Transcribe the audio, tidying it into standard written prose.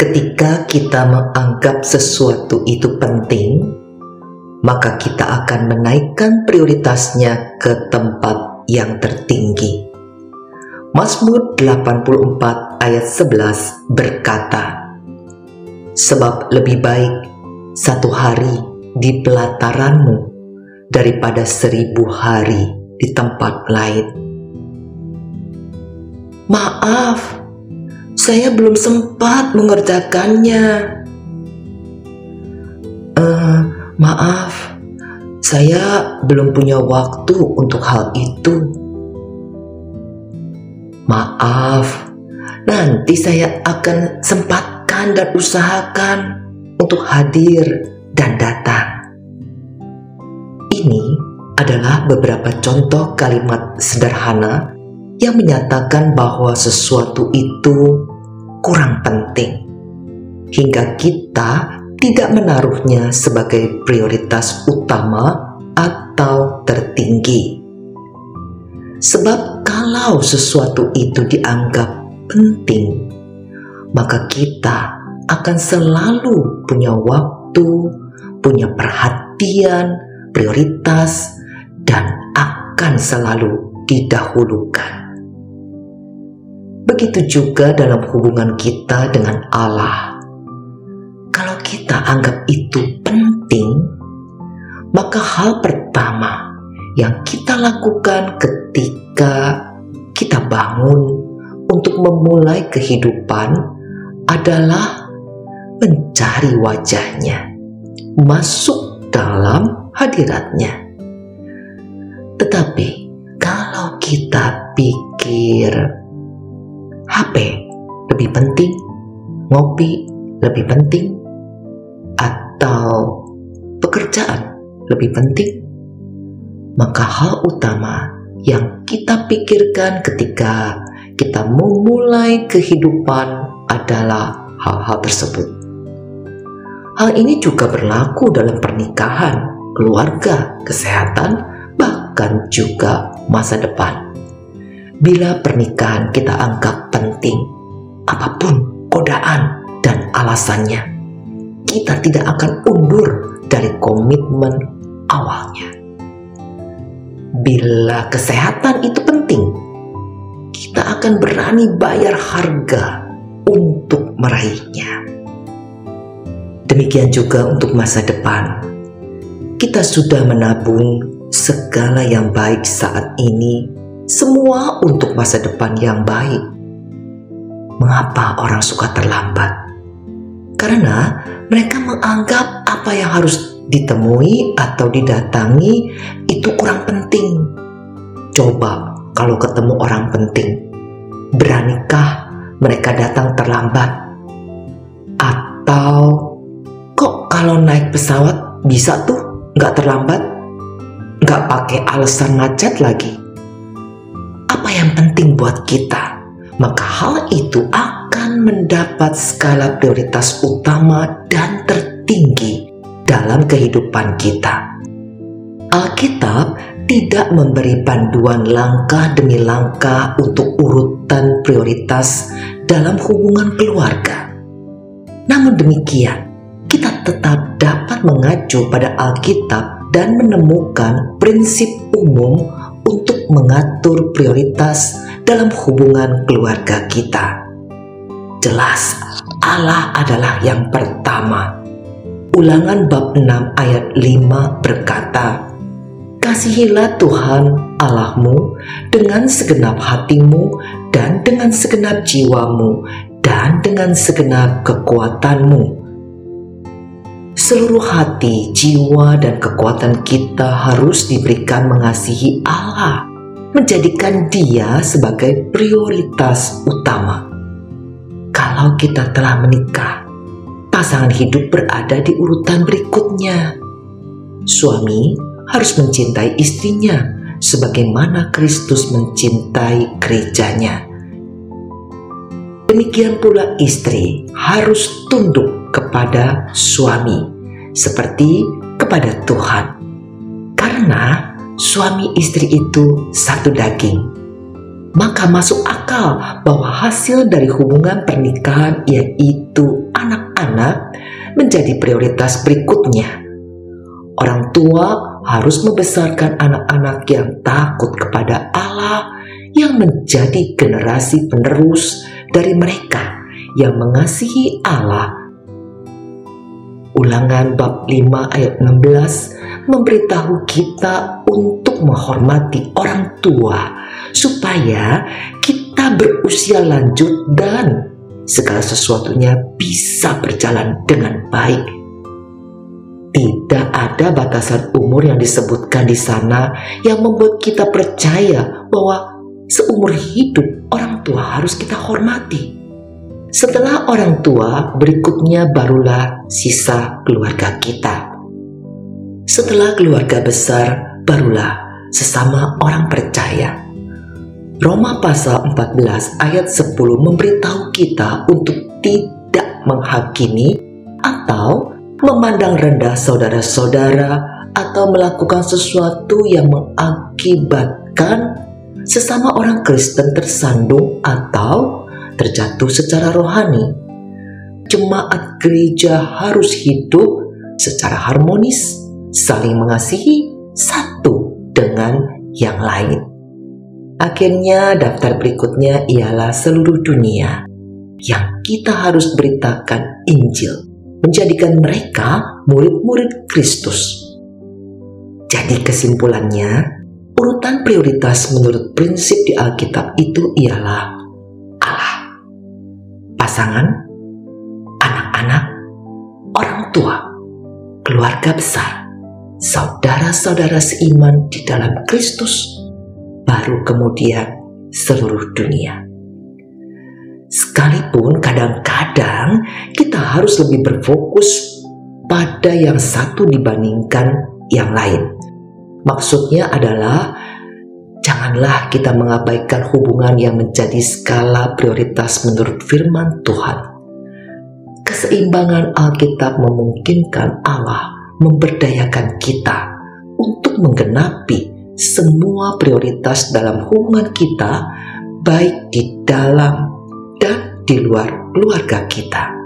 Ketika kita menganggap sesuatu itu penting, maka kita akan menaikkan prioritasnya ke tempat yang tertinggi. Mazmur 84 ayat 11 berkata, "Sebab lebih baik satu hari di pelataranmu daripada 1000 hari di tempat lain." Maaf, saya belum sempat mengerjakannya. Maaf, saya belum punya waktu untuk hal itu. Maaf, nanti saya akan sempatkan dan usahakan untuk hadir dan datang. Ini adalah beberapa contoh kalimat sederhana yang menyatakan bahwa sesuatu itu kurang penting hingga kita tidak menaruhnya sebagai prioritas utama atau tertinggi. Sebab kalau sesuatu itu dianggap penting, maka kita akan selalu punya waktu, punya perhatian, prioritas, dan akan selalu didahulukan. Begitu juga dalam hubungan kita dengan Allah. Kalau kita anggap itu penting, maka hal pertama yang kita lakukan ketika kita bangun untuk memulai kehidupan adalah mencari wajah-Nya, masuk dalam hadirat-Nya. Tetapi kalau kita pikir HP lebih penting, ngopi lebih penting, atau pekerjaan lebih penting, maka hal utama yang kita pikirkan ketika kita memulai kehidupan adalah hal-hal tersebut. Hal ini juga berlaku dalam pernikahan, keluarga, kesehatan, bahkan juga masa depan. Bila pernikahan kita anggap penting, apapun godaan dan alasannya, kita tidak akan undur dari komitmen awalnya. Bila kesehatan itu penting, kita akan berani bayar harga untuk meraihnya. Demikian juga untuk masa depan. Kita sudah menabung segala yang baik saat ini, semua untuk masa depan yang baik. Mengapa orang suka terlambat? Karena mereka menganggap apa yang harus ditemui atau didatangi itu kurang penting. Coba kalau ketemu orang penting, beranikah mereka datang terlambat? Atau kok kalau naik pesawat bisa tuh nggak terlambat? Nggak pakai alasan macet lagi. Apa yang penting buat kita, maka hal itu akan mendapat skala prioritas utama dan tertinggi dalam kehidupan kita. Alkitab tidak memberi panduan langkah demi langkah untuk urutan prioritas dalam hubungan keluarga. Namun demikian, kita tetap dapat mengacu pada Alkitab dan menemukan prinsip umum untuk mengatur prioritas dalam hubungan keluarga kita. Jelas, Allah adalah yang pertama. Ulangan bab 6 ayat 5 berkata, "Kasihilah Tuhan Allahmu dengan segenap hatimu dan dengan segenap jiwamu dan dengan segenap kekuatanmu." Seluruh hati, jiwa, dan kekuatan kita harus diberikan mengasihi Allah, menjadikan Dia sebagai prioritas utama. Kalau kita telah menikah, pasangan hidup berada di urutan berikutnya. Suami harus mencintai istrinya sebagaimana Kristus mencintai gerejanya. Demikian pula istri harus tunduk kepada suami seperti kepada Tuhan, karena suami istri itu satu daging. maka masuk akal bahwa hasil dari hubungan pernikahan, yaitu anak-anak, menjadi prioritas berikutnya. Orang tua harus membesarkan anak-anak yang takut kepada Allah, yang menjadi generasi penerus dari mereka yang mengasihi Allah. Ulangan bab 5 ayat 16 memberitahu kita untuk menghormati orang tua supaya kita berusia lanjut dan segala sesuatunya bisa berjalan dengan baik. Tidak ada batasan umur yang disebutkan di sana yang membuat kita percaya bahwa seumur hidup orang tua harus kita hormati. Setelah orang tua, berikutnya barulah sisa keluarga kita. Setelah keluarga besar, barulah sesama orang percaya. Roma pasal 14 ayat 10 memberitahu kita untuk tidak menghakimi atau memandang rendah saudara-saudara atau melakukan sesuatu yang mengakibatkan sesama orang Kristen tersandung atau terjatuh secara rohani. Jemaat gereja harus hidup secara harmonis, saling mengasihi satu dengan yang lain. Akhirnya daftar berikutnya ialah seluruh dunia yang kita harus beritakan Injil, menjadikan mereka murid-murid Kristus. Jadi kesimpulannya, urutan prioritas menurut prinsip di Alkitab itu ialah pasangan, anak-anak, orang tua, keluarga besar, saudara-saudara seiman di dalam Kristus, baru kemudian seluruh dunia. Sekalipun kadang-kadang kita harus lebih berfokus pada yang satu dibandingkan yang lain. Maksudnya adalah janganlah kita mengabaikan hubungan yang menjadi skala prioritas menurut firman Tuhan. Keseimbangan Alkitab memungkinkan Allah memberdayakan kita untuk menggenapi semua prioritas dalam hubungan kita, baik di dalam dan di luar keluarga kita.